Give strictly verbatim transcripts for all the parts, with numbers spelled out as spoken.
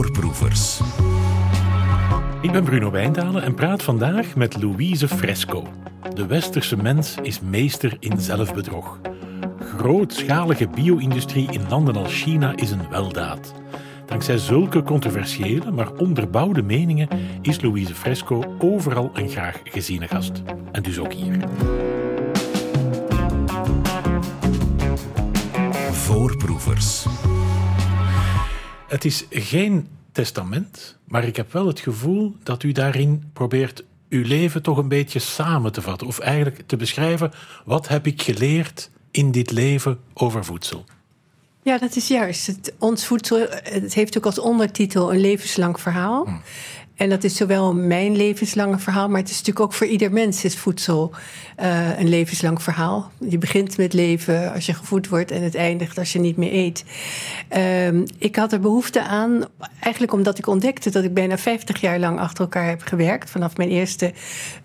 Voorproevers. Ik ben Bruno Wijndalen en praat vandaag met Louise Fresco. De westerse mens is meester in zelfbedrog. Grootschalige bio-industrie in landen als China is een weldaad. Dankzij zulke controversiële, maar onderbouwde meningen is Louise Fresco overal een graag geziene gast. En dus ook hier. Voorproevers. Het is geen testament, maar ik heb wel het gevoel dat u daarin probeert uw leven toch een beetje samen te vatten. Of eigenlijk te beschrijven, wat heb ik geleerd in dit leven over voedsel? Ja, dat is juist. Het, Ons Voedsel, het heeft ook als ondertitel een levenslang verhaal. Hm. En dat is zowel mijn levenslange verhaal, maar het is natuurlijk ook voor ieder mens is voedsel uh, een levenslang verhaal. Je begint met leven als je gevoed wordt en het eindigt als je niet meer eet. Uh, ik had er behoefte aan, eigenlijk omdat ik ontdekte dat ik bijna vijftig jaar lang achter elkaar heb gewerkt. Vanaf mijn eerste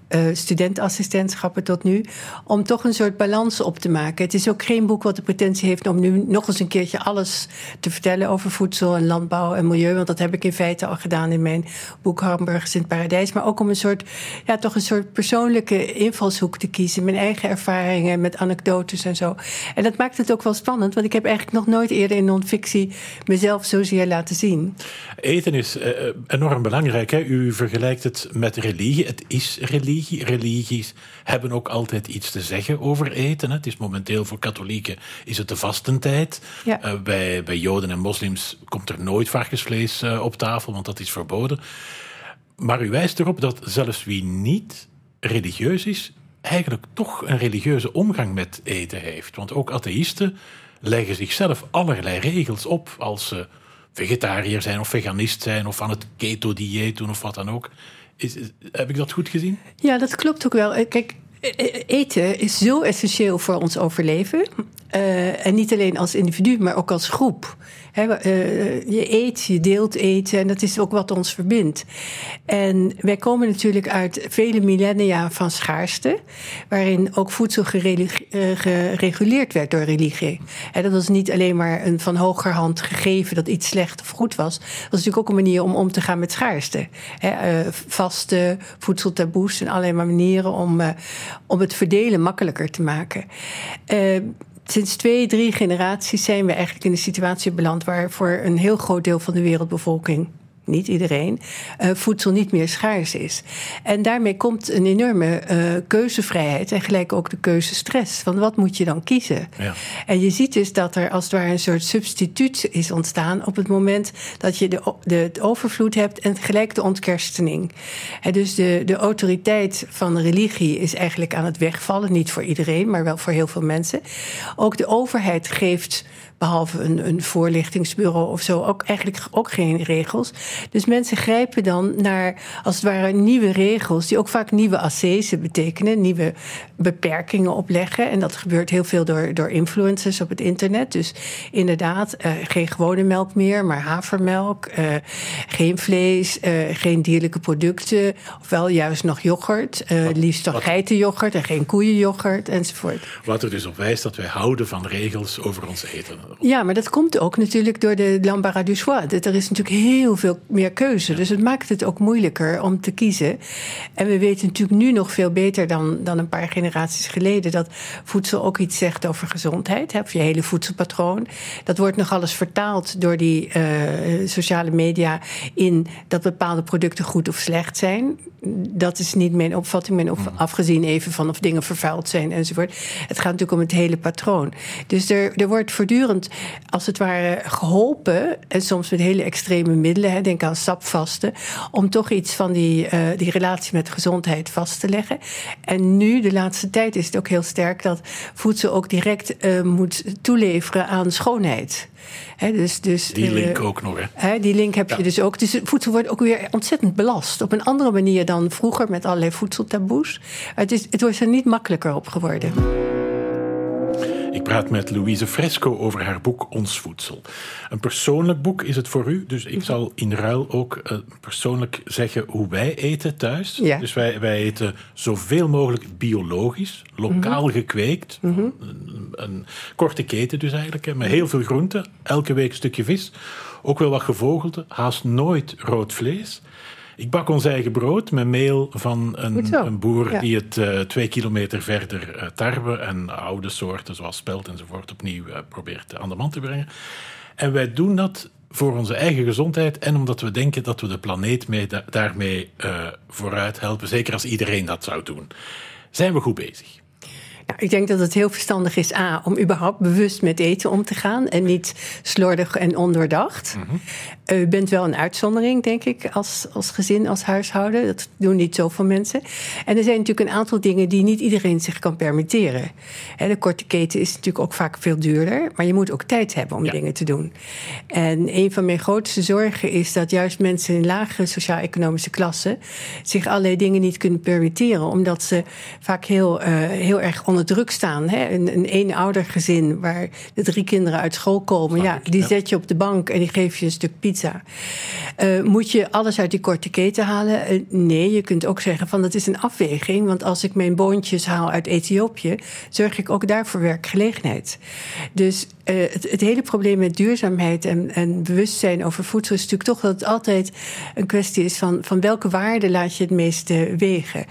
uh, studentassistentschappen tot nu. Om toch een soort balans op te maken. Het is ook geen boek wat de pretentie heeft om nu nog eens een keertje alles te vertellen over voedsel en landbouw en milieu. Want dat heb ik in feite al gedaan in mijn boek Hamburgers in het Paradijs, maar ook om een soort, ja, toch een soort persoonlijke invalshoek te kiezen. Mijn eigen ervaringen met anekdotes en zo. En dat maakt het ook wel spannend, want ik heb eigenlijk nog nooit eerder in non-fictie mezelf zozeer laten zien. Eten is uh, enorm belangrijk. Hè? U vergelijkt het met religie. Het is religie. Religies hebben ook altijd iets te zeggen over eten. Hè? Het is momenteel voor katholieken is het de vastentijd. Ja. Uh, bij, bij Joden en moslims komt er nooit varkensvlees uh, op tafel, want dat is verboden. Maar u wijst erop dat zelfs wie niet religieus is, eigenlijk toch een religieuze omgang met eten heeft. Want ook atheïsten leggen zichzelf allerlei regels op als ze vegetariër zijn of veganist zijn of aan het keto-dieet doen of wat dan ook. Is, is, heb ik dat goed gezien? Ja, dat klopt ook wel. Kijk, eten is zo essentieel voor ons overleven. Uh, en niet alleen als individu, maar ook als groep. He, uh, je eet, je deelt eten en dat is ook wat ons verbindt. En wij komen natuurlijk uit vele millennia van schaarste, waarin ook voedsel gerelig- uh, gereguleerd werd door religie. He, dat was niet alleen maar een van hogerhand gegeven dat iets slecht of goed was. Dat was natuurlijk ook een manier om om te gaan met schaarste. He, uh, vaste voedseltaboes en allerlei manieren om, uh, om het verdelen makkelijker te maken. Uh, Sinds twee, drie generaties zijn we eigenlijk in een situatie beland waar voor een heel groot deel van de wereldbevolking, niet iedereen, uh, voedsel niet meer schaars is. En daarmee komt een enorme uh, keuzevrijheid en gelijk ook de keuzestress. Van wat moet je dan kiezen? Ja. En je ziet dus dat er als het ware een soort substituut is ontstaan op het moment dat je de, de, de overvloed hebt en gelijk de ontkerstening. He, dus de, de autoriteit van religie is eigenlijk aan het wegvallen. Niet voor iedereen, maar wel voor heel veel mensen. Ook de overheid geeft, behalve een, een voorlichtingsbureau of zo, ook eigenlijk ook geen regels. Dus mensen grijpen dan naar, als het ware, nieuwe regels, die ook vaak nieuwe assezen betekenen, nieuwe beperkingen opleggen. En dat gebeurt heel veel door, door influencers op het internet. Dus inderdaad, eh, geen gewone melk meer, maar havermelk, eh, geen vlees, eh, geen dierlijke producten, ofwel juist nog yoghurt, eh, wat, liefst nog geitenyoghurt en geen koeienyoghurt, enzovoort. Wat er dus op wijst dat wij houden van regels over ons eten. Ja, maar dat komt ook natuurlijk door de l'embarras du choix. Er is natuurlijk heel veel meer keuze. Dus het maakt het ook moeilijker om te kiezen. En we weten natuurlijk nu nog veel beter dan, dan een paar generaties geleden dat voedsel ook iets zegt over gezondheid. Hè, of je hele voedselpatroon. Dat wordt nog alles vertaald door die uh, sociale media in dat bepaalde producten goed of slecht zijn. Dat is niet mijn opvatting. Mijn op- afgezien even van of dingen vervuild zijn enzovoort. Het gaat natuurlijk om het hele patroon. Dus er, er wordt voortdurend als het ware geholpen en soms met hele extreme middelen. Denk aan sapvasten, om toch iets van die, uh, die relatie met gezondheid vast te leggen. En nu, de laatste tijd, is het ook heel sterk dat voedsel ook direct uh, moet toeleveren aan schoonheid. He, dus, dus, die link uh, ook nog, hè? He, die link heb ja. je dus ook. Dus voedsel wordt ook weer ontzettend belast. Op een andere manier dan vroeger met allerlei voedseltaboes. Het, is, het wordt er niet makkelijker op geworden. Ik praat met Louise Fresco over haar boek Ons Voedsel. Een persoonlijk boek is het voor u, dus ik zal in ruil ook uh, persoonlijk zeggen hoe wij eten thuis. Ja. Dus wij, wij eten zoveel mogelijk biologisch, lokaal mm-hmm. gekweekt. Mm-hmm. Een, een korte keten dus eigenlijk, hè, met heel veel groenten, elke week een stukje vis. Ook wel wat gevogelte, haast nooit rood vlees. Ik bak ons eigen brood met meel van een, een boer ja. die het uh, twee kilometer verder uh, tarwe en oude soorten zoals spelt enzovoort opnieuw uh, probeert aan de man te brengen. En wij doen dat voor onze eigen gezondheid en omdat we denken dat we de planeet mee da- daarmee uh, vooruit helpen. Zeker als iedereen dat zou doen. Zijn we goed bezig? Nou, ik denk dat het heel verstandig is, A, om überhaupt bewust met eten om te gaan en niet slordig en ondoordacht. Mm-hmm. Uh, u bent wel een uitzondering, denk ik, als, als gezin, als huishouden. Dat doen niet zoveel mensen. En er zijn natuurlijk een aantal dingen die niet iedereen zich kan permitteren. Hè, de korte keten is natuurlijk ook vaak veel duurder, maar je moet ook tijd hebben om ja. dingen te doen. En een van mijn grootste zorgen is dat juist mensen in lagere sociaal-economische klassen zich allerlei dingen niet kunnen permitteren, omdat ze vaak heel, uh, heel erg on- onder druk staan. Hè? Een, een eenoudergezin waar de drie kinderen uit school komen. Ja, die zet je op de bank en die geef je een stuk pizza. Uh, moet je alles uit die korte keten halen? Uh, nee, je kunt ook zeggen van dat is een afweging. Want als ik mijn boontjes haal uit Ethiopië, zorg ik ook daarvoor werkgelegenheid. Dus uh, het, het hele probleem met duurzaamheid en, en bewustzijn over voedsel is natuurlijk toch dat het altijd een kwestie is van, van welke waarde laat je het meeste wegen.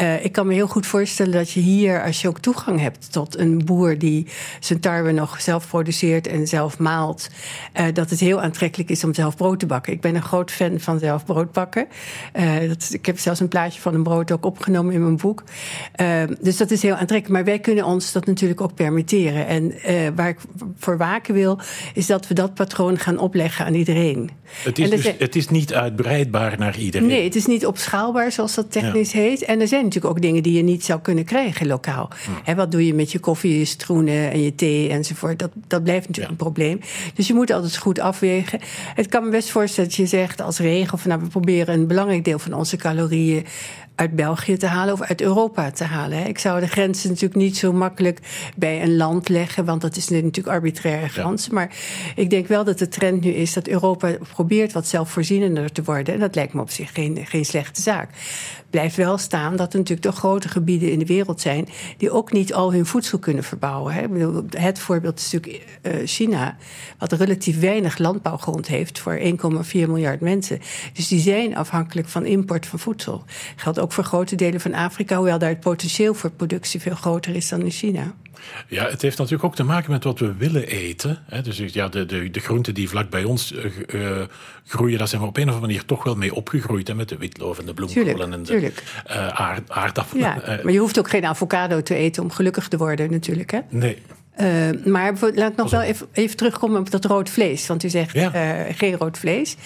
Uh, ik kan me heel goed voorstellen dat je hier, als je ook toegang hebt tot een boer die zijn tarwe nog zelf produceert en zelf maalt, Uh, dat het heel aantrekkelijk is om zelf brood te bakken. Ik ben een groot fan van zelf brood bakken. Uh, dat, ik heb zelfs een plaatje van een brood ook opgenomen in mijn boek. Uh, dus dat is heel aantrekkelijk. Maar wij kunnen ons dat natuurlijk ook permitteren. En uh, waar ik voor waken wil, is dat we dat patroon gaan opleggen aan iedereen. Het is, dus, zijn, het is niet uitbreidbaar naar iedereen. Nee, het is niet opschaalbaar, zoals dat technisch ja. heet. En er zijn natuurlijk ook dingen die je niet zou kunnen krijgen lokaal. Hmm. He, wat doe je met je koffie, je citroenen en je thee enzovoort? Dat, dat blijft natuurlijk ja. een probleem. Dus je moet altijd goed afwegen. Het kan me best voorstellen dat je zegt als regel van, nou, we proberen een belangrijk deel van onze calorieën uit België te halen of uit Europa te halen. He. Ik zou de grenzen natuurlijk niet zo makkelijk bij een land leggen, want dat is natuurlijk arbitraire grenzen. Ja. Maar ik denk wel dat de trend nu is dat Europa probeert wat zelfvoorzienender te worden. En dat lijkt me op zich geen, geen slechte zaak. Blijft wel staan dat er natuurlijk toch grote gebieden in de wereld zijn die ook niet al hun voedsel kunnen verbouwen. Hè. Het voorbeeld is natuurlijk China, wat relatief weinig landbouwgrond heeft voor één komma vier miljard mensen. Dus die zijn afhankelijk van import van voedsel. Geldt ook voor grote delen van Afrika, hoewel daar het potentieel voor productie veel groter is dan in China. Ja, het heeft natuurlijk ook te maken met wat we willen eten. Hè. Dus ja, de, de, de groenten die vlak bij ons uh, uh, groeien, daar zijn we op een of andere manier toch wel mee opgegroeid. Hè, met de witloof en de bloemkolen en de uh, aard, aardappelen. Ja, maar je hoeft ook geen avocado te eten om gelukkig te worden natuurlijk, hè? Nee. Uh, maar laat ik nog wel even, even terugkomen op dat rood vlees. Want u zegt ja. uh, geen rood vlees.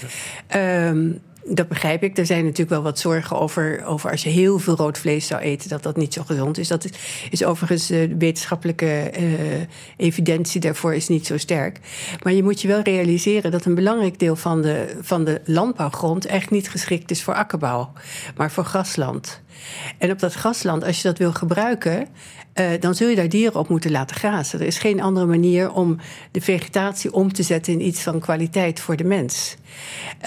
Ja. Um, Dat begrijp ik. Er zijn natuurlijk wel wat zorgen over, over als je heel veel rood vlees zou eten, dat dat niet zo gezond is. Dat is overigens de wetenschappelijke uh, evidentie daarvoor is niet zo sterk. Maar je moet je wel realiseren dat een belangrijk deel van de, van de landbouwgrond echt niet geschikt is voor akkerbouw, maar voor grasland. En op dat grasland, als je dat wil gebruiken, Uh, dan zul je daar dieren op moeten laten grazen. Er is geen andere manier om de vegetatie om te zetten in iets van kwaliteit voor de mens.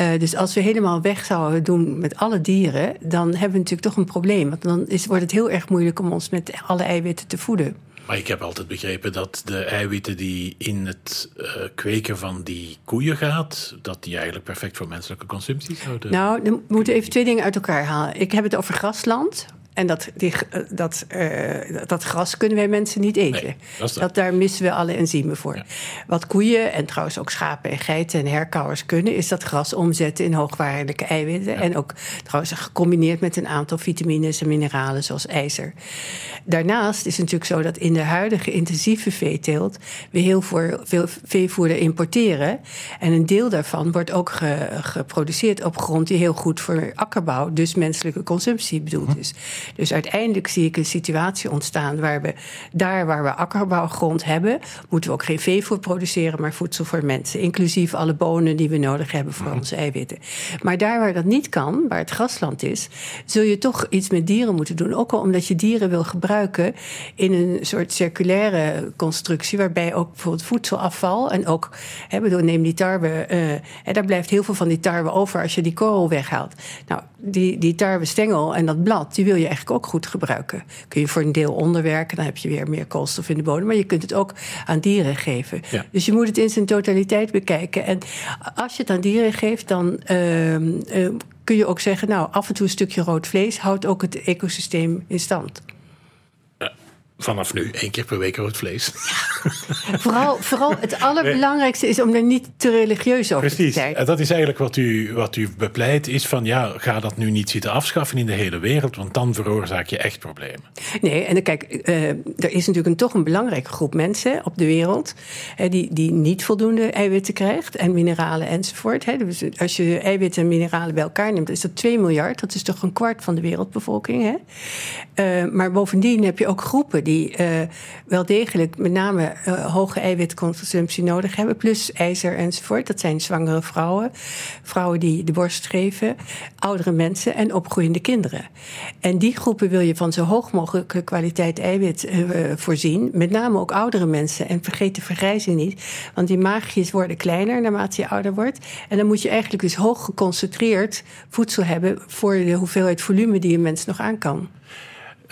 Uh, dus als we helemaal weg zouden doen met alle dieren, dan hebben we natuurlijk toch een probleem. Want dan is, wordt het heel erg moeilijk om ons met alle eiwitten te voeden. Maar ik heb altijd begrepen dat de eiwitten die in het uh, kweken van die koeien gaat, dat die eigenlijk perfect voor menselijke consumptie zouden. Nou, dan moeten we even twee dingen uit elkaar halen. Ik heb het over grasland. En dat, die, dat, uh, dat gras kunnen wij mensen niet eten. Nee, dat dat, daar missen we alle enzymen voor. Ja. Wat koeien en trouwens ook schapen en geiten en herkauwers kunnen, is dat gras omzetten in hoogwaardige eiwitten. Ja. En ook trouwens gecombineerd met een aantal vitamines en mineralen zoals ijzer. Daarnaast is het natuurlijk zo dat in de huidige intensieve veeteelt we heel veel veevoerder importeren. En een deel daarvan wordt ook ge, geproduceerd op grond die heel goed voor akkerbouw, dus menselijke consumptie bedoeld is. Hm. Dus uiteindelijk zie ik een situatie ontstaan waar we daar waar we akkerbouwgrond hebben, moeten we ook geen vee voor produceren, maar voedsel voor mensen. Inclusief alle bonen die we nodig hebben voor onze eiwitten. Maar daar waar dat niet kan, waar het grasland is, zul je toch iets met dieren moeten doen. Ook al omdat je dieren wil gebruiken in een soort circulaire constructie, waarbij ook bijvoorbeeld voedselafval en ook, hè, bedoel, neem die tarwe, uh, en daar blijft heel veel van die tarwe over als je die korrel weghaalt. Nou, die, die tarwestengel en dat blad, die wil je eigenlijk ook goed gebruiken. Kun je voor een deel onderwerken, dan heb je weer meer koolstof in de bodem, maar je kunt het ook aan dieren geven. Ja. Dus je moet het in zijn totaliteit bekijken. En als je het aan dieren geeft, dan uh, uh, kun je ook zeggen, nou, af en toe een stukje rood vlees houdt ook het ecosysteem in stand. Vanaf nu één keer per week rood vlees. Ja. vooral, vooral het allerbelangrijkste is om er niet te religieus over Precies. te zijn. Precies, dat is eigenlijk wat u, wat u bepleit. Is van ja, ga dat nu niet zitten afschaffen in de hele wereld. Want dan veroorzaak je echt problemen. Nee, en dan, kijk, uh, er is natuurlijk een, toch een belangrijke groep mensen op de wereld. Uh, die, die niet voldoende eiwitten krijgt. En mineralen enzovoort. Hè. Dus als je eiwitten en mineralen bij elkaar neemt, is dat twee miljard. Dat is toch een kwart van de wereldbevolking. Hè? Uh, maar bovendien heb je ook groepen die uh, wel degelijk met name uh, hoge eiwitconsumptie nodig hebben, plus ijzer enzovoort. Dat zijn zwangere vrouwen, vrouwen die de borst geven, oudere mensen en opgroeiende kinderen. En die groepen wil je van zo hoog mogelijke kwaliteit eiwit uh, voorzien, met name ook oudere mensen. En vergeet de vergrijzing niet, want die maagjes worden kleiner naarmate je ouder wordt. En dan moet je eigenlijk dus hoog geconcentreerd voedsel hebben voor de hoeveelheid volume die een mens nog aan kan.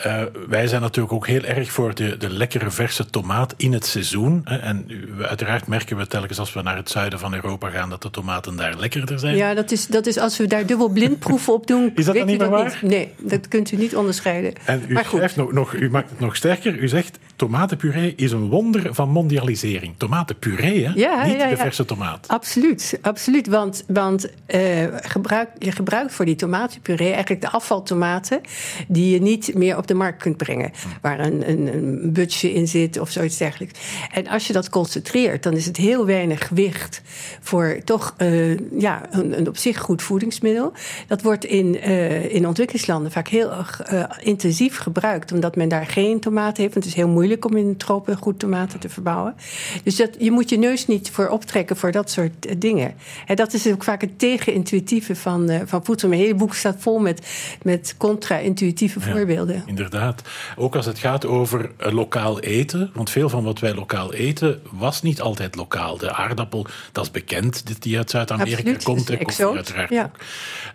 Uh, wij zijn natuurlijk ook heel erg voor de, de lekkere verse tomaat in het seizoen. En uiteraard merken we telkens als we naar het zuiden van Europa gaan dat de tomaten daar lekkerder zijn. Ja, dat is, dat is als we daar dubbel blindproeven op doen. Is dat dan niet meer waar? Niet. Nee, dat kunt u niet onderscheiden. En u, maar goed. Nog, nog, u maakt het nog sterker. U zegt tomatenpuree is een wonder van mondialisering. Tomatenpuree, hè? Ja, niet ja, ja. de verse tomaat. Absoluut, absoluut. Want, want uh, gebruik, je gebruikt voor die tomatenpuree eigenlijk de afvaltomaten die je niet meer op op de markt kunt brengen, waar een, een, een budget in zit of zoiets dergelijks. En als je dat concentreert, dan is het heel weinig gewicht voor toch uh, ja, een, een op zich goed voedingsmiddel. Dat wordt in, uh, in ontwikkelingslanden vaak heel uh, intensief gebruikt, omdat men daar geen tomaten heeft. Want het is heel moeilijk om in de tropen goed tomaten te verbouwen. Dus dat, je moet je neus niet voor optrekken voor dat soort uh, dingen. En dat is ook vaak het tegenintuïtieve van, uh, van voedsel. Mijn hele boek staat vol met, met contra-intuïtieve ja. voorbeelden. Inderdaad. Ook als het gaat over lokaal eten. Want veel van wat wij lokaal eten was niet altijd lokaal. De aardappel, dat is bekend, die uit Zuid-Amerika komt. En komt uiteraard ja.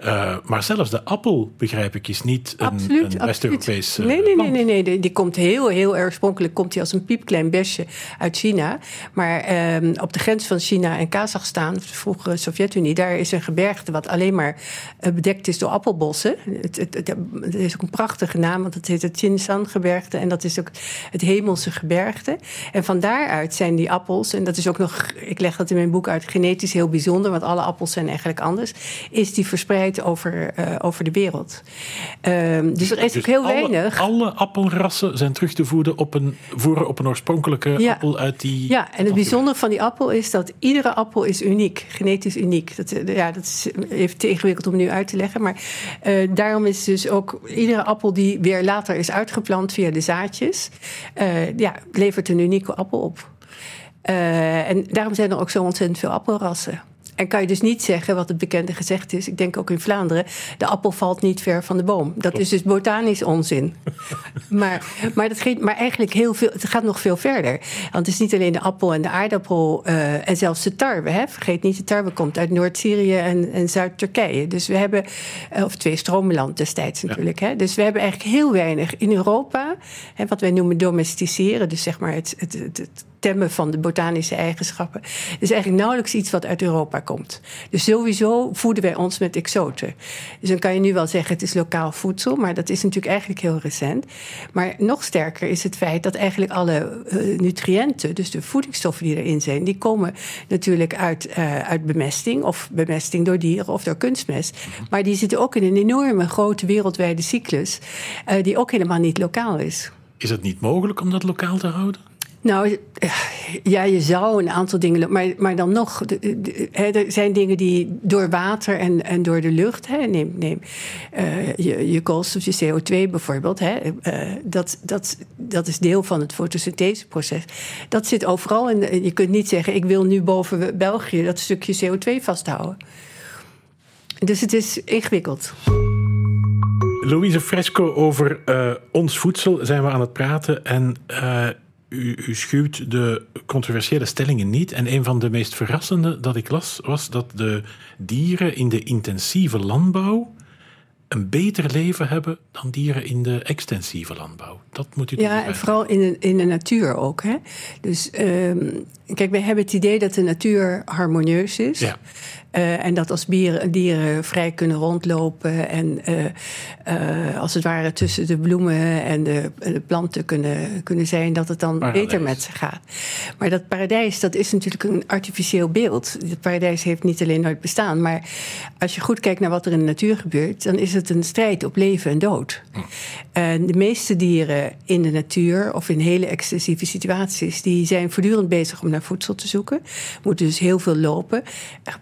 ook. Uh, maar zelfs de appel, begrijp ik, is niet absoluut, een, een West-Europees uh, nee, nee, land. Nee, nee, nee. Die komt heel, heel erg oorspronkelijk komt die als een piepklein besje uit China. Maar um, op de grens van China en Kazachstan, de vroegere Sovjet-Unie, daar is een gebergte wat alleen maar bedekt is door appelbossen. Het, het, het, het is ook een prachtige naam, want het heet het Tjinsan-gebergte en dat is ook het hemelse gebergte. En van daaruit zijn die appels, en dat is ook nog, ik leg dat in mijn boek uit, genetisch heel bijzonder, want alle appels zijn eigenlijk anders, is die verspreid over, uh, over de wereld. Um, dus er is dus ook heel alle, weinig. Alle appelrassen zijn terug te voeden op een, voeren op een oorspronkelijke ja, appel uit die... Ja, en het natuur. Bijzondere van die appel is dat iedere appel is uniek, genetisch uniek. Dat, ja, dat is even te ingewikkeld om nu uit te leggen, maar uh, daarom is dus ook iedere appel die weer later is uitgeplant via de zaadjes, uh, ja, levert een unieke appel op. Uh, en daarom zijn er ook zo ontzettend veel appelrassen. En kan je dus niet zeggen wat het bekende gezegd is, ik denk ook in Vlaanderen, de appel valt niet ver van de boom. Dat is dus botanisch onzin. maar, maar, dat geeft, maar eigenlijk heel veel, het gaat nog veel verder. Want het is niet alleen de appel en de aardappel uh, en zelfs de tarwe. Hè? Vergeet niet, de tarwe komt uit Noord-Syrië en, en Zuid-Turkije. Dus we hebben, uh, of twee stromenland destijds natuurlijk. Ja. Hè? Dus we hebben eigenlijk heel weinig in Europa, hè, wat wij noemen domesticeren, dus zeg maar het... het, het, het temmen van de botanische eigenschappen. Het is eigenlijk nauwelijks iets wat uit Europa komt. Dus sowieso voeden wij ons met exoten. Dus dan kan je nu wel zeggen het is lokaal voedsel, maar dat is natuurlijk eigenlijk heel recent. Maar nog sterker is het feit dat eigenlijk alle uh, nutriënten, dus de voedingsstoffen die erin zijn, die komen natuurlijk uit, uh, uit bemesting of bemesting door dieren of door kunstmest. Maar die zitten ook in een enorme grote wereldwijde cyclus uh, die ook helemaal niet lokaal is. Is het niet mogelijk om dat lokaal te houden? Nou, ja, je zou een aantal dingen... Maar, maar dan nog, de, de, hè, er zijn dingen die door water en, en door de lucht... Hè, neem, neem uh, je, je koolstof, je C O twee bijvoorbeeld... Hè, uh, dat, dat, dat is deel van het fotosyntheseproces. Dat zit overal en je kunt niet zeggen... ik wil nu boven België dat stukje C O twee vasthouden. Dus het is ingewikkeld. Louise Fresco, over uh, Ons Voedsel zijn we aan het praten... en uh, U, u schuwt de controversiële stellingen niet. En een van de meest verrassende dat ik las... was dat de dieren in de intensieve landbouw... een beter leven hebben dan dieren in de extensieve landbouw. Dat moet u doen. Ja, en vooral in de, in de natuur ook. Hè? Dus um, kijk, wij hebben het idee dat de natuur harmonieus is. Ja. Uh, en dat als dieren, dieren vrij kunnen rondlopen... en uh, uh, als het ware tussen de bloemen en de, de planten kunnen, kunnen zijn... dat het dan paradijs. Beter met ze gaat. Maar dat paradijs, dat is natuurlijk een artificieel beeld. Het paradijs heeft niet alleen nooit bestaan... maar als je goed kijkt naar wat er in de natuur gebeurt... dan is het een strijd op leven en dood. Hm. En de meeste dieren in de natuur of in hele excessieve situaties... die zijn voortdurend bezig om naar voedsel te zoeken. Moeten dus heel veel lopen,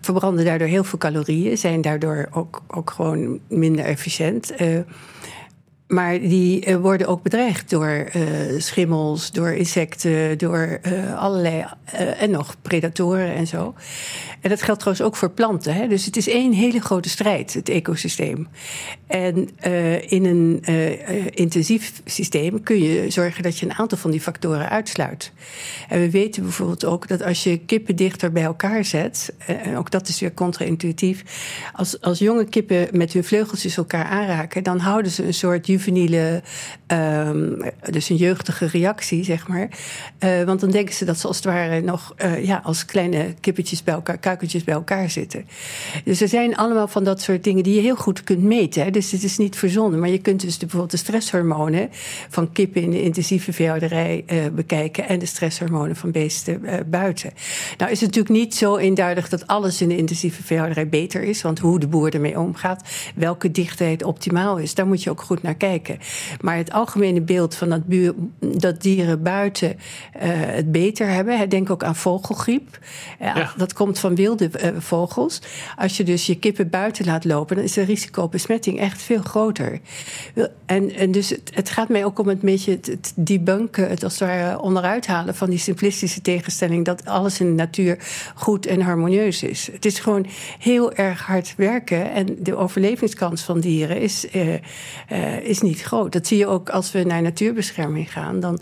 verbranden daardoor heel veel calorieën, zijn daardoor ook, ook gewoon minder efficiënt. Uh, maar die uh, worden ook bedreigd door uh, schimmels, door insecten, door uh, allerlei uh, en nog predatoren en zo. En dat geldt trouwens ook voor planten. Hè? Dus het is één hele grote strijd, het ecosysteem. En uh, in een uh, intensief systeem kun je zorgen dat je een aantal van die factoren uitsluit. En we weten bijvoorbeeld ook dat als je kippen dichter bij elkaar zet... en ook dat is weer contra-intuïtief... als, als jonge kippen met hun vleugeltjes elkaar aanraken... dan houden ze een soort juveniele, um, dus een jeugdige reactie, zeg maar. Uh, want dan denken ze dat ze als het ware nog uh, ja, als kleine kippetjes bij elkaar... kuikentjes bij elkaar zitten. Dus er zijn allemaal van dat soort dingen die je heel goed kunt meten. Hè? Dus het is niet verzonnen. Maar je kunt dus de, bijvoorbeeld de stresshormonen van kippen in de intensieve veehouderij eh, bekijken... en de stresshormonen van beesten eh, buiten. Nou is het natuurlijk niet zo eenduidig dat alles in de intensieve veehouderij beter is. Want hoe de boer ermee omgaat, welke dichtheid optimaal is... daar moet je ook goed naar kijken. Maar het algemene beeld van dat, buur, dat dieren buiten eh, het beter hebben... Hè? Denk ook aan vogelgriep. Ja, ja. Dat komt van... van wilde uh, vogels. Als je dus je kippen buiten laat lopen... dan is het risico op besmetting echt veel groter. En, en dus het, het gaat mij ook om een beetje het, het debunken... het als het ware onderuit halen van die simplistische tegenstelling... dat alles in de natuur goed en harmonieus is. Het is gewoon heel erg hard werken... en de overlevingskans van dieren is, uh, uh, is niet groot. Dat zie je ook als we naar natuurbescherming gaan... dan.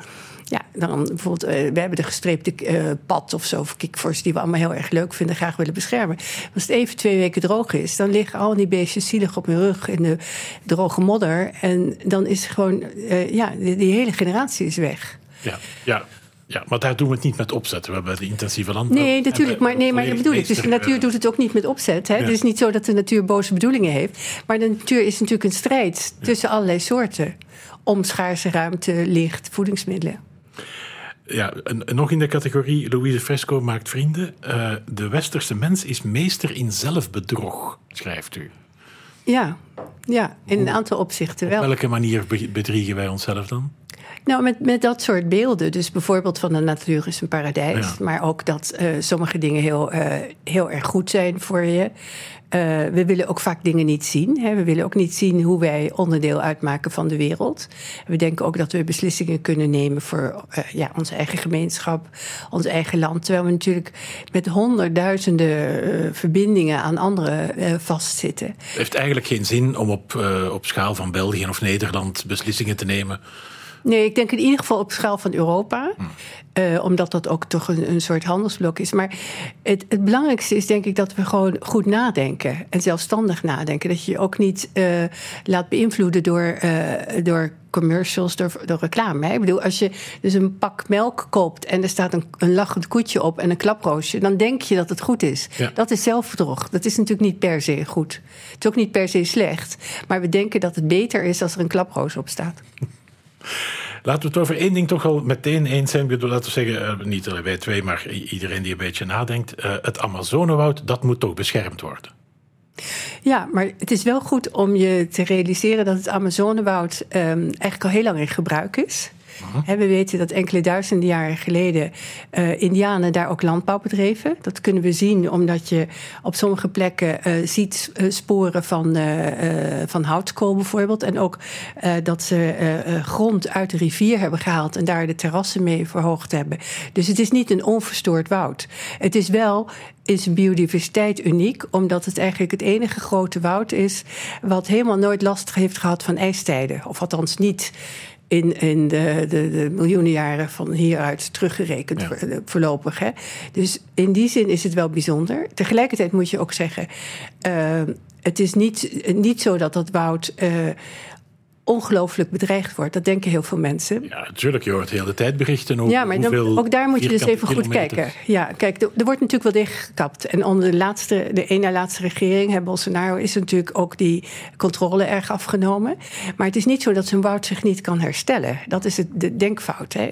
Ja, dan bijvoorbeeld, uh, we hebben de gestreepte uh, pad of zo, of kikvorst, die we allemaal heel erg leuk vinden, graag willen beschermen. Als het even twee weken droog is, dan liggen al die beestjes zielig op hun rug in de droge modder. En dan is gewoon, uh, ja, die, die hele generatie is weg. Ja, ja. Ja, maar daar doen we het niet met opzet. We hebben de intensieve landbouw. Nee, natuurlijk. Maar, nee, maar dat bedoel ik. Dus de natuur doet het ook niet met opzet. Hè? Ja. Het is niet zo dat de natuur boze bedoelingen heeft. Maar de natuur is natuurlijk een strijd tussen allerlei soorten. Om schaarse ruimte, licht, voedingsmiddelen. Ja, en nog in de categorie Louise Fresco maakt vrienden. Uh, de westerse mens is meester in zelfbedrog, schrijft u. Ja, ja in een aantal opzichten wel. Op welke manier bedriegen wij onszelf dan? Nou, met, met dat soort beelden. Dus bijvoorbeeld van de natuur is een paradijs. Ja. Maar ook dat uh, sommige dingen heel, uh, heel erg goed zijn voor je. Uh, we willen ook vaak dingen niet zien. Hè. We willen ook niet zien hoe wij onderdeel uitmaken van de wereld. We denken ook dat we beslissingen kunnen nemen voor uh, ja, onze eigen gemeenschap, ons eigen land. Terwijl we natuurlijk met honderdduizenden uh, verbindingen aan anderen uh, vastzitten. Het heeft eigenlijk geen zin om op, uh, op schaal van België of Nederland beslissingen te nemen. Nee, ik denk in ieder geval op schaal van Europa. Uh, omdat dat ook toch een, een soort handelsblok is. Maar het, het belangrijkste is denk ik dat we gewoon goed nadenken. En zelfstandig nadenken. Dat je je ook niet uh, laat beïnvloeden door, uh, door commercials, door, door reclame. Hè? Ik bedoel, als je dus een pak melk koopt... en er staat een, een lachend koetje op en een klaproosje... dan denk je dat het goed is. Ja. Dat is zelfbedrog. Dat is natuurlijk niet per se goed. Het is ook niet per se slecht. Maar we denken dat het beter is als er een klaproos op staat. Laten we het over één ding toch al meteen eens zijn. Ik bedoel, laten we zeggen, uh, niet alleen wij twee, maar iedereen die een beetje nadenkt. Uh, het Amazonewoud, dat moet toch beschermd worden? Ja, maar het is wel goed om je te realiseren dat het Amazonewoud um, eigenlijk al heel lang in gebruik is. Uh-huh. He, we weten dat enkele duizenden jaren geleden uh, Indianen daar ook landbouw bedreven. Dat kunnen we zien omdat je op sommige plekken uh, ziet uh, sporen van, uh, uh, van houtskool bijvoorbeeld. En ook uh, dat ze uh, grond uit de rivier hebben gehaald en daar de terrassen mee verhoogd hebben. Dus het is niet een onverstoord woud. Het is wel in zijn biodiversiteit uniek, omdat het eigenlijk het enige grote woud is wat helemaal nooit last heeft gehad van ijstijden. Of althans niet in, in de, de, de miljoenen jaren van hieruit teruggerekend ja. voor, voorlopig. Hè? Dus in die zin is het wel bijzonder. Tegelijkertijd moet je ook zeggen, uh, het is niet, niet zo dat dat woud Uh, ongelooflijk bedreigd wordt. Dat denken heel veel mensen. Ja, natuurlijk. Je hoort de hele tijd berichten over ja, maar dan, hoeveel ook daar moet je dus even goed kilometer. kijken. Ja, kijk, er wordt natuurlijk wel dichtgekapt. En onder de laatste, de een na laatste regering, Bolsonaro, is natuurlijk ook die controle erg afgenomen. Maar het is niet zo dat zo'n woud zich niet kan herstellen. Dat is het, de denkfout. Hè.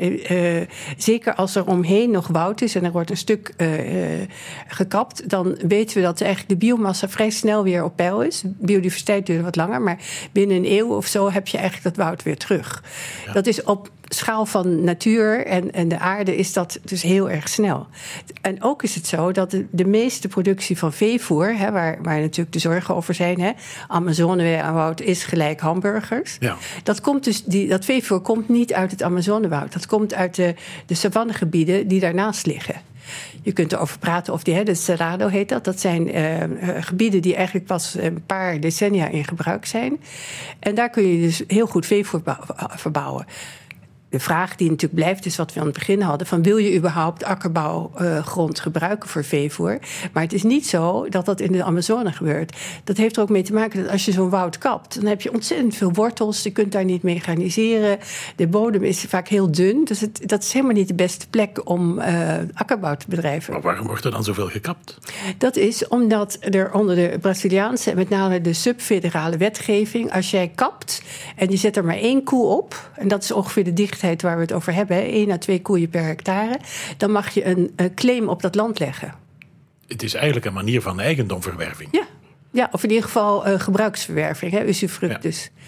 Uh, zeker als er omheen nog woud is en er wordt een stuk uh, uh, gekapt, dan weten we dat eigenlijk de biomassa vrij snel weer op peil is. Biodiversiteit duurt wat langer, maar binnen een eeuw of zo heb heb je eigenlijk dat woud weer terug. Ja. Dat is op schaal van natuur en, en de aarde is dat dus heel erg snel. En ook is het zo dat de, de meeste productie van veevoer, hè, waar, waar natuurlijk de zorgen over zijn, hè, Amazonewoud is gelijk hamburgers. Ja. Dat komt dus die, dat veevoer komt niet uit het Amazonewoud. Dat komt uit de, de savannegebieden die daarnaast liggen. Je kunt erover praten of die, hè, de Cerrado heet dat. Dat zijn uh, gebieden die eigenlijk pas een paar decennia in gebruik zijn. En daar kun je dus heel goed veevoer verbouwen. De vraag die natuurlijk blijft is wat we aan het begin hadden, van wil je überhaupt akkerbouwgrond uh, gebruiken voor veevoer? Maar het is niet zo dat dat in de Amazone gebeurt. Dat heeft er ook mee te maken dat als je zo'n woud kapt, dan heb je ontzettend veel wortels. Je kunt daar niet mee mechaniseren. De bodem is vaak heel dun. Dus het, dat is helemaal niet de beste plek om uh, akkerbouw te bedrijven. Maar waarom wordt er dan zoveel gekapt? Dat is omdat er onder de Braziliaanse en met name de subfederale wetgeving, als jij kapt en je zet er maar één koe op, en dat is ongeveer de dichtheid waar we het over hebben, één à twee koeien per hectare, dan mag je een claim op dat land leggen. Het is eigenlijk een manier van eigendomverwerving. Ja, ja of in ieder geval uh, gebruiksverwerving, hè, usufruct dus. Ja.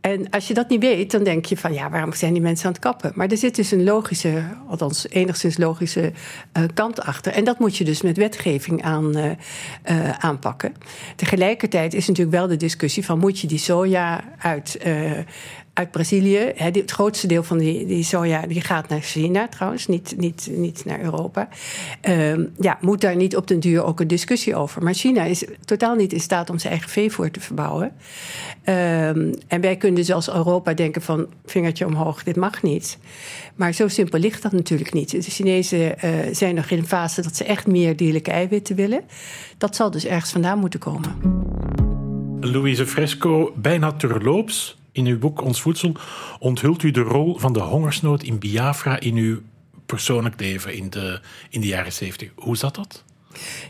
En als je dat niet weet, dan denk je van ja, waarom zijn die mensen aan het kappen? Maar er zit dus een logische, althans enigszins logische uh, kant achter. En dat moet je dus met wetgeving aan, uh, uh, aanpakken. Tegelijkertijd is natuurlijk wel de discussie van moet je die soja uit Uh, uit Brazilië, het grootste deel van die, die soja die gaat naar China trouwens, niet, niet, niet naar Europa. Um, ja, moet daar niet op den duur ook een discussie over. Maar China is totaal niet in staat om zijn eigen veevoer te verbouwen. Um, en wij kunnen dus als Europa denken van vingertje omhoog, dit mag niet. Maar zo simpel ligt dat natuurlijk niet. De Chinezen uh, zijn nog in een fase dat ze echt meer dierlijke eiwitten willen. Dat zal dus ergens vandaan moeten komen. Louise Fresco, bijna terloops. In uw boek Ons Voedsel onthult u de rol van de hongersnood in Biafra in uw persoonlijk leven in de, in de jaren zeventig. Hoe zat dat?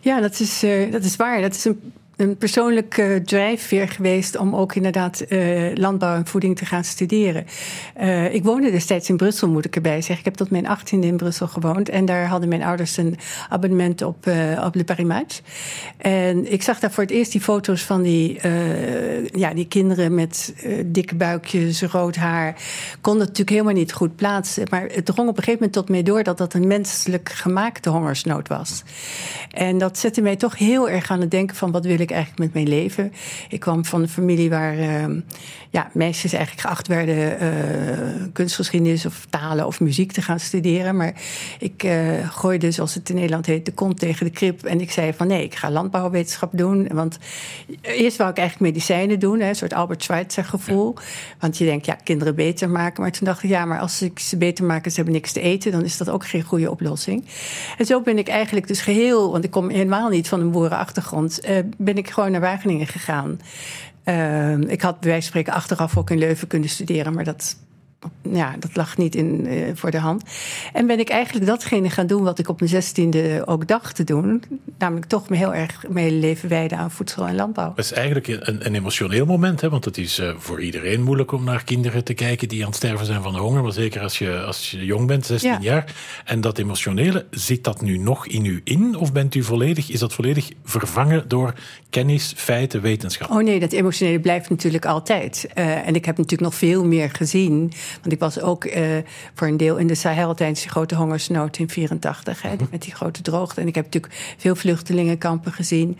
Ja, dat is, uh, dat is waar. Dat is een, een persoonlijke drijfveer geweest om ook inderdaad uh, landbouw en voeding te gaan studeren. Uh, ik woonde destijds in Brussel, moet ik erbij zeggen. Ik heb tot mijn achttiende in Brussel gewoond. En daar hadden mijn ouders een abonnement op, uh, op Le Paris. En ik zag daar voor het eerst die foto's van die, uh, ja, die kinderen met uh, dikke buikjes, rood haar. Kon dat natuurlijk helemaal niet goed plaatsen. Maar het drong op een gegeven moment tot mij door dat dat een menselijk gemaakte hongersnood was. En dat zette mij toch heel erg aan het denken van wat wil ik eigenlijk met mijn leven. Ik kwam van een familie waar uh, ja, meisjes eigenlijk geacht werden uh, kunstgeschiedenis of talen of muziek te gaan studeren. Maar ik uh, gooide, zoals het in Nederland heet, de kont tegen de krip. En ik zei van nee, ik ga landbouwwetenschap doen. Want eerst wou ik eigenlijk medicijnen doen, hè, een soort Albert Schweitzer gevoel. Ja. Want je denkt, ja, kinderen beter maken. Maar toen dacht ik, ja, maar als ik ze beter maak en ze hebben niks te eten, dan is dat ook geen goede oplossing. En zo ben ik eigenlijk dus geheel, want ik kom helemaal niet van een boerenachtergrond, uh, ben ik gewoon naar Wageningen gegaan. Uh, ik had bij wijze van spreken achteraf ook in Leuven kunnen studeren, maar dat, ja, dat lag niet in, uh, voor de hand. En ben ik eigenlijk datgene gaan doen wat ik op mijn zestiende ook dacht te doen. Namelijk toch me heel erg mee leven wijden aan voedsel en landbouw. Dat is eigenlijk een, een emotioneel moment, hè? Want het is uh, voor iedereen moeilijk om naar kinderen te kijken die aan het sterven zijn van de honger. Maar zeker als je, als je jong bent, zestien ja. jaar. En dat emotionele, zit dat nu nog in u in? Of bent u volledig, is dat volledig vervangen door kennis, feiten, wetenschap? Oh nee, dat emotionele blijft natuurlijk altijd. Uh, en ik heb natuurlijk nog veel meer gezien. Want ik was ook uh, voor een deel in de Sahel tijdens die grote hongersnood in negentien vierentachtig. Hè, met die grote droogte. En ik heb natuurlijk veel vluchtelingenkampen gezien.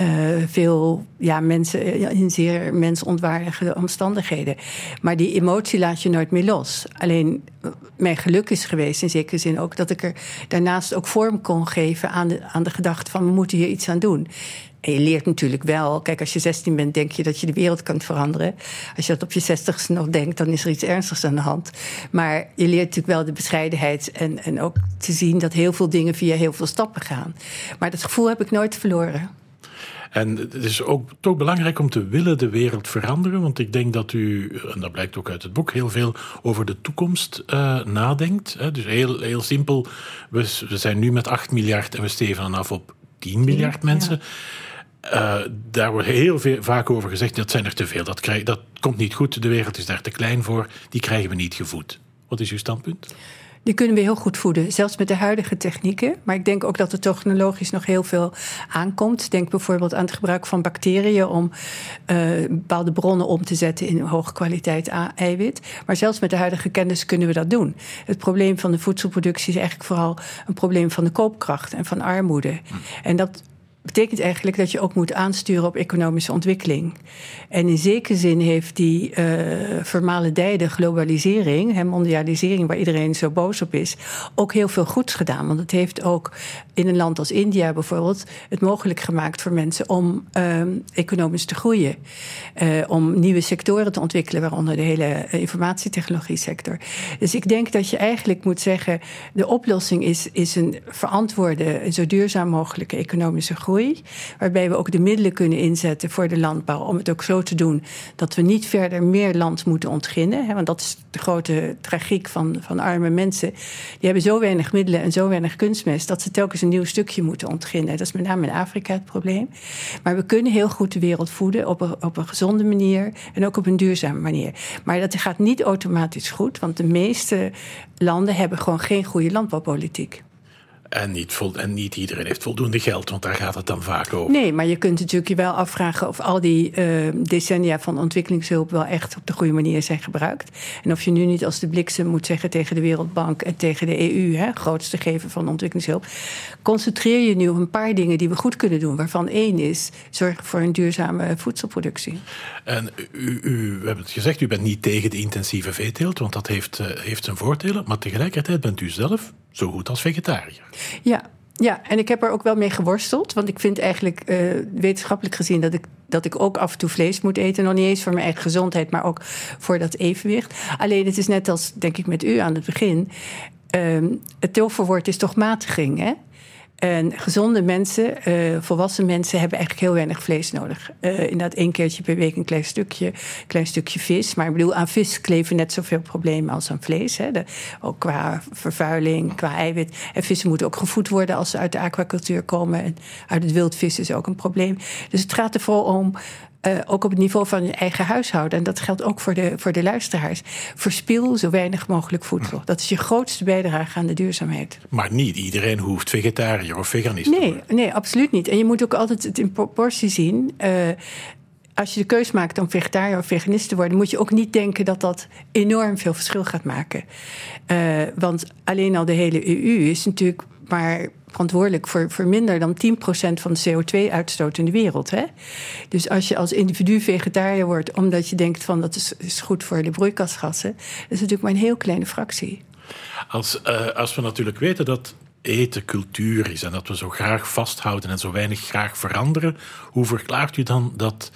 Uh, veel ja, mensen in zeer mensontwaardige omstandigheden. Maar die emotie laat je nooit meer los. Alleen mijn geluk is geweest in zekere zin ook dat ik er daarnaast ook vorm kon geven aan de, aan de gedachte van we moeten hier iets aan doen. En je leert natuurlijk wel. Kijk, als je zestien bent, denk je dat je de wereld kan veranderen. Als je dat op je zestigste nog denkt, dan is er iets ernstigs aan de hand. Maar je leert natuurlijk wel de bescheidenheid en, en ook te zien dat heel veel dingen via heel veel stappen gaan. Maar dat gevoel heb ik nooit verloren. En het is ook toch belangrijk om te willen de wereld veranderen. Want ik denk dat u, en dat blijkt ook uit het boek, heel veel over de toekomst uh, nadenkt. Hè? Dus heel, heel simpel, we, we zijn nu met acht miljard en we steven af op tien miljard mensen. Ja. Uh, daar wordt heel veel, vaak over gezegd, dat zijn er te veel. Dat, krijg, dat komt niet goed, de wereld is daar te klein voor. Die krijgen we niet gevoed. Wat is uw standpunt? Die kunnen we heel goed voeden, zelfs met de huidige technieken. Maar ik denk ook dat er technologisch nog heel veel aankomt. Denk bijvoorbeeld aan het gebruik van bacteriën om uh, bepaalde bronnen om te zetten in hoge kwaliteit a- eiwit. Maar zelfs met de huidige kennis kunnen we dat doen. Het probleem van de voedselproductie is eigenlijk vooral een probleem van de koopkracht en van armoede. Hm. En dat betekent eigenlijk dat je ook moet aansturen op economische ontwikkeling. En in zekere zin heeft die uh, vermalendijde globalisering, hè, mondialisering waar iedereen zo boos op is, ook heel veel goeds gedaan. Want het heeft ook in een land als India bijvoorbeeld het mogelijk gemaakt voor mensen om uh, economisch te groeien. Uh, om nieuwe sectoren te ontwikkelen, waaronder de hele informatietechnologie sector. Dus ik denk dat je eigenlijk moet zeggen, de oplossing is, is een verantwoorde, zo duurzaam mogelijke economische groei. Waarbij we ook de middelen kunnen inzetten voor de landbouw. Om het ook zo te doen dat we niet verder meer land moeten ontginnen. Hè, want dat is de grote tragiek van, van arme mensen. Die hebben zo weinig middelen en zo weinig kunstmest dat ze telkens een nieuw stukje moeten ontginnen. Dat is met name in Afrika het probleem. Maar we kunnen heel goed de wereld voeden op een, op een gezonde manier. En ook op een duurzame manier. Maar dat gaat niet automatisch goed. Want de meeste landen hebben gewoon geen goede landbouwpolitiek. En niet, vol- en niet iedereen heeft voldoende geld, want daar gaat het dan vaak over. Nee, maar je kunt natuurlijk je wel afvragen of al die uh, decennia van ontwikkelingshulp wel echt op de goede manier zijn gebruikt. En of je nu niet als de bliksem moet zeggen tegen de Wereldbank en tegen de E U, hè, grootste gever van ontwikkelingshulp, concentreer je nu op een paar dingen die we goed kunnen doen, waarvan één is zorgen voor een duurzame voedselproductie. En u, u we hebben het gezegd, u bent niet tegen de intensieve veeteelt, want dat heeft, uh, heeft zijn voordelen, maar tegelijkertijd bent u zelf zo goed als vegetariër. Ja, ja, en ik heb er ook wel mee geworsteld. Want ik vind eigenlijk uh, wetenschappelijk gezien dat ik, dat ik ook af en toe vlees moet eten. Nog niet eens voor mijn eigen gezondheid, maar ook voor dat evenwicht. Alleen het is net als, denk ik, met u aan het begin. Uh, het toverwoord is toch matiging, hè? En gezonde mensen, uh, volwassen mensen, hebben eigenlijk heel weinig vlees nodig. Uh, inderdaad, één keertje per week een klein stukje, klein stukje vis. Maar ik bedoel, aan vis kleven net zoveel problemen als aan vlees. Hè. De, ook qua vervuiling, qua eiwit. En vissen moeten ook gevoed worden als ze uit de aquacultuur komen. En uit het wildvis is ook een probleem. Dus het gaat er vooral om, Uh, ook op het niveau van je eigen huishouden. En dat geldt ook voor de, voor de luisteraars. Verspil zo weinig mogelijk voedsel. Dat is je grootste bijdrage aan de duurzaamheid. Maar niet iedereen hoeft vegetariër of veganist nee, te worden. Nee, absoluut niet. En je moet ook altijd het in proportie zien. Uh, als je de keus maakt om vegetariër of veganist te worden, moet je ook niet denken dat dat enorm veel verschil gaat maken. Uh, want alleen al de hele E U is natuurlijk maar verantwoordelijk voor, voor minder dan tien procent van de C O twee uitstoot in de wereld. Hè? Dus als je als individu vegetariër wordt omdat je denkt van dat is, is goed voor de broeikasgassen, dat is natuurlijk maar een heel kleine fractie. Als, uh, als we natuurlijk weten dat eten cultuur is en dat we zo graag vasthouden en zo weinig graag veranderen, hoe verklaart u dan dat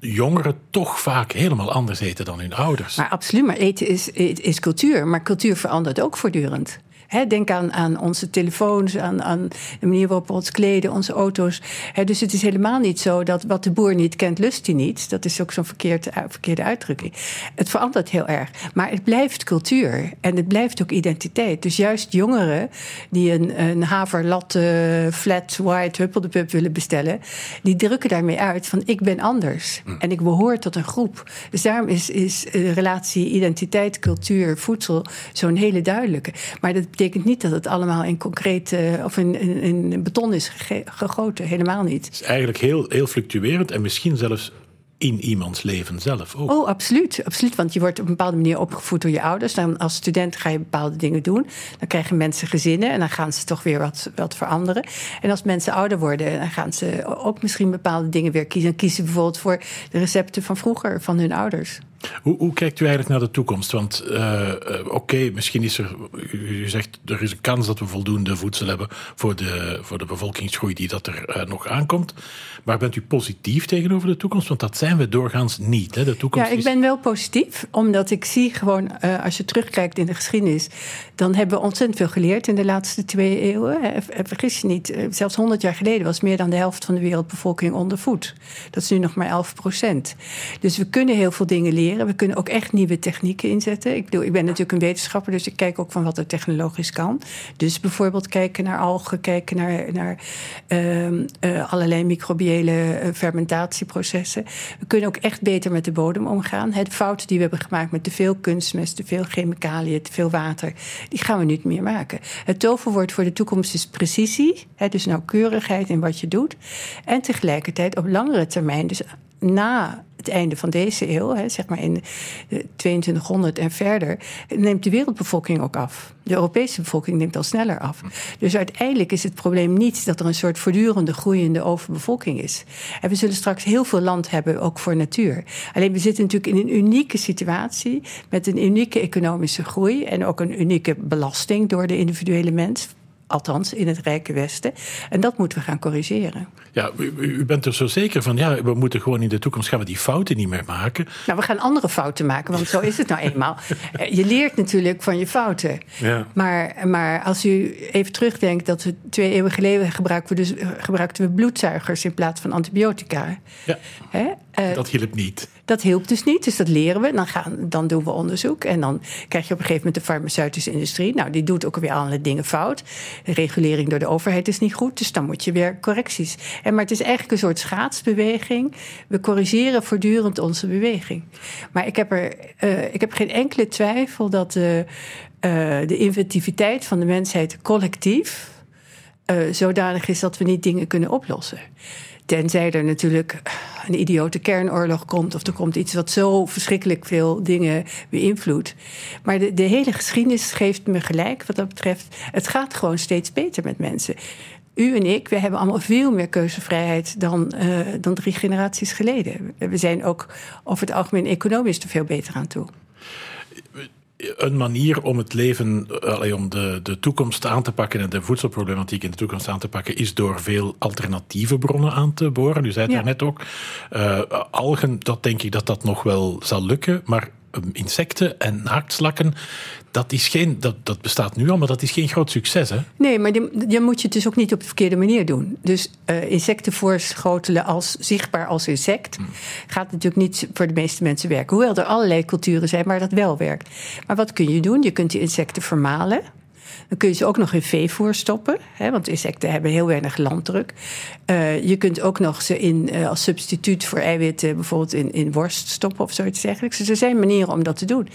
jongeren toch vaak helemaal anders eten dan hun ouders? Maar absoluut, maar eten is, is cultuur. Maar cultuur verandert ook voortdurend. He, denk aan, aan onze telefoons, aan, aan de manier waarop we ons kleden, onze auto's. He, dus het is helemaal niet zo dat wat de boer niet kent, lust hij niet. Dat is ook zo'n verkeerde, verkeerde uitdrukking. Het verandert heel erg. Maar het blijft cultuur en het blijft ook identiteit. Dus juist jongeren die een, een haverlatte, flat, white, huppeldepup willen bestellen, die drukken daarmee uit van ik ben anders. Mm. En ik behoor tot een groep. Dus daarom is, is de relatie identiteit, cultuur, voedsel zo'n hele duidelijke. Maar dat betekent niet dat het allemaal in concreet uh, of in, in, in beton is gege- gegoten. Helemaal niet. Het is eigenlijk heel, heel fluctuerend en misschien zelfs in iemands leven zelf ook. Oh, absoluut, absoluut. Want je wordt op een bepaalde manier opgevoed door je ouders. Dan als student ga je bepaalde dingen doen. Dan krijgen mensen gezinnen en dan gaan ze toch weer wat, wat veranderen. En als mensen ouder worden, dan gaan ze ook misschien bepaalde dingen weer kiezen. Dan kiezen ze bijvoorbeeld voor de recepten van vroeger, van hun ouders. Hoe, hoe kijkt u eigenlijk naar de toekomst? Want uh, oké, okay, misschien is er... U zegt, er is een kans dat we voldoende voedsel hebben voor de, voor de bevolkingsgroei die dat er uh, nog aankomt. Maar bent u positief tegenover de toekomst? Want dat zijn we doorgaans niet. Hè? De toekomst ja, ik is... ben wel positief. Omdat ik zie gewoon, uh, als je terugkijkt in de geschiedenis, dan hebben we ontzettend veel geleerd in de laatste twee eeuwen. Hè? Vergis je niet, uh, zelfs honderd jaar geleden was meer dan de helft van de wereldbevolking onder voet. Dat is nu nog maar elf procent. Dus we kunnen heel veel dingen leren. We kunnen ook echt nieuwe technieken inzetten. Ik bedoel, ik ben natuurlijk een wetenschapper, dus ik kijk ook van wat er technologisch kan. Dus bijvoorbeeld kijken naar algen, kijken naar, naar uh, uh, allerlei microbiële uh, fermentatieprocessen. We kunnen ook echt beter met de bodem omgaan. Het fouten die we hebben gemaakt met te veel kunstmest, te veel chemicaliën, te veel water, die gaan we niet meer maken. Het toverwoord voor de toekomst is precisie, hè, dus nauwkeurigheid in wat je doet. En tegelijkertijd op langere termijn, dus na het einde van deze eeuw, hè, zeg maar in tweeëntwintighonderd en verder, neemt de wereldbevolking ook af. De Europese bevolking neemt al sneller af. Dus uiteindelijk is het probleem niet dat er een soort voortdurende groeiende overbevolking is. En we zullen straks heel veel land hebben, ook voor natuur. Alleen we zitten natuurlijk in een unieke situatie met een unieke economische groei en ook een unieke belasting door de individuele mens. Althans, in het rijke Westen. En dat moeten we gaan corrigeren. Ja, u, u bent er zo zeker van, ja, we moeten gewoon in de toekomst gaan we die fouten niet meer maken. Nou, we gaan andere fouten maken, want zo is het nou eenmaal. Je leert natuurlijk van je fouten. Ja. Maar, maar als u even terugdenkt dat we twee eeuwen geleden gebruikten we, dus, gebruikten we bloedzuigers in plaats van antibiotica. Ja. Hè? Uh, dat hielp niet. Dat hielp dus niet, dus dat leren we. Dan, gaan, dan doen we onderzoek en dan krijg je op een gegeven moment de farmaceutische industrie. Nou, die doet ook weer allerlei dingen fout. De regulering door de overheid is niet goed, dus dan moet je weer correcties. En, maar het is eigenlijk een soort schaatsbeweging. We corrigeren voortdurend onze beweging. Maar ik heb, er, uh, ik heb geen enkele twijfel dat de, uh, de inventiviteit van de mensheid collectief uh, zodanig is dat we niet dingen kunnen oplossen. Tenzij er natuurlijk een idiote kernoorlog komt of er komt iets wat zo verschrikkelijk veel dingen beïnvloedt. Maar de, de hele geschiedenis geeft me gelijk wat dat betreft. Het gaat gewoon steeds beter met mensen. U en ik, we hebben allemaal veel meer keuzevrijheid dan, uh, dan drie generaties geleden. We zijn ook over het algemeen economisch er veel beter aan toe. Een manier om het leven, om de, de toekomst aan te pakken en de voedselproblematiek in de toekomst aan te pakken, is door veel alternatieve bronnen aan te boren. U zei het ja. daarnet ook. Uh, algen, dat denk ik dat dat nog wel zal lukken, maar insecten en naaktslakken, dat, is geen, dat, dat bestaat nu al, maar dat is geen groot succes, hè? Nee, maar dan moet je het dus ook niet op de verkeerde manier doen. Dus uh, insecten voorschotelen als zichtbaar als insect hmm. gaat natuurlijk niet voor de meeste mensen werken. Hoewel er allerlei culturen zijn waar dat wel werkt. Maar wat kun je doen? Je kunt die insecten vermalen. Dan kun je ze ook nog in veevoer stoppen. Hè, want insecten hebben heel weinig landdruk. Uh, je kunt ook nog ze in, uh, als substituut voor eiwitten bijvoorbeeld in, in worst stoppen of zoiets dergelijks. Dus er zijn manieren om dat te doen.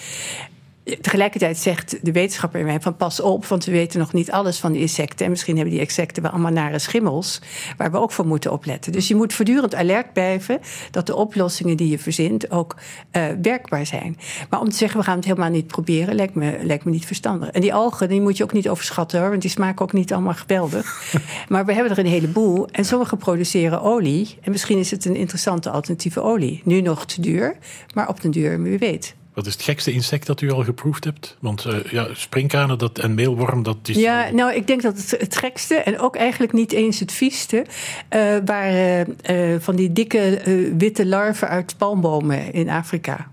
Tegelijkertijd zegt de wetenschapper in mij van pas op, want we weten nog niet alles van de insecten. En misschien hebben die insecten wel allemaal nare schimmels, waar we ook voor moeten opletten. Dus je moet voortdurend alert blijven dat de oplossingen die je verzint ook uh, werkbaar zijn. Maar om te zeggen, we gaan het helemaal niet proberen, lijkt me, lijkt me niet verstandig. En die algen, die moet je ook niet overschatten hoor, want die smaken ook niet allemaal geweldig. Maar we hebben er een heleboel. En sommigen produceren olie. En misschien is het een interessante alternatieve olie. Nu nog te duur, maar op den duur, wie weet. Wat is het gekste insect dat u al geproefd hebt? Want uh, ja, springkanen dat, en meelworm, dat is... Ja, nou, ik denk dat het, het gekste en ook eigenlijk niet eens het vieste... Uh, waren uh, van die dikke uh, witte larven uit palmbomen in Afrika.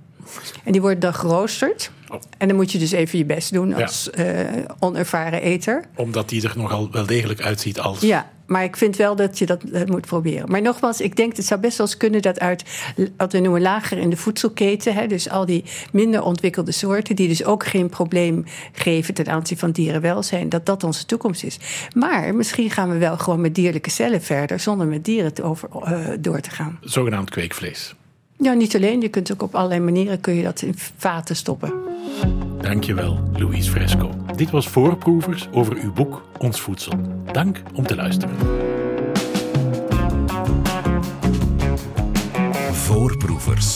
En die worden dan geroosterd. Oh. En dan moet je dus even je best doen als ja. uh, onervaren eter. Omdat die er nogal wel degelijk uitziet als... Ja. Maar ik vind wel dat je dat, dat moet proberen. Maar nogmaals, ik denk, het zou best wel eens kunnen dat uit wat we noemen lager in de voedselketen, hè, dus al die minder ontwikkelde soorten, die dus ook geen probleem geven ten aanzien van dierenwelzijn, dat dat onze toekomst is. Maar misschien gaan we wel gewoon met dierlijke cellen verder, zonder met dieren te over, uh, door te gaan. Zogenaamd kweekvlees. Ja, niet alleen. Je kunt ook op allerlei manieren kun je dat in vaten stoppen. Dankjewel, Louise Fresco. Dit was Voorproevers over uw boek Ons Voedsel. Dank om te luisteren. Voorproevers.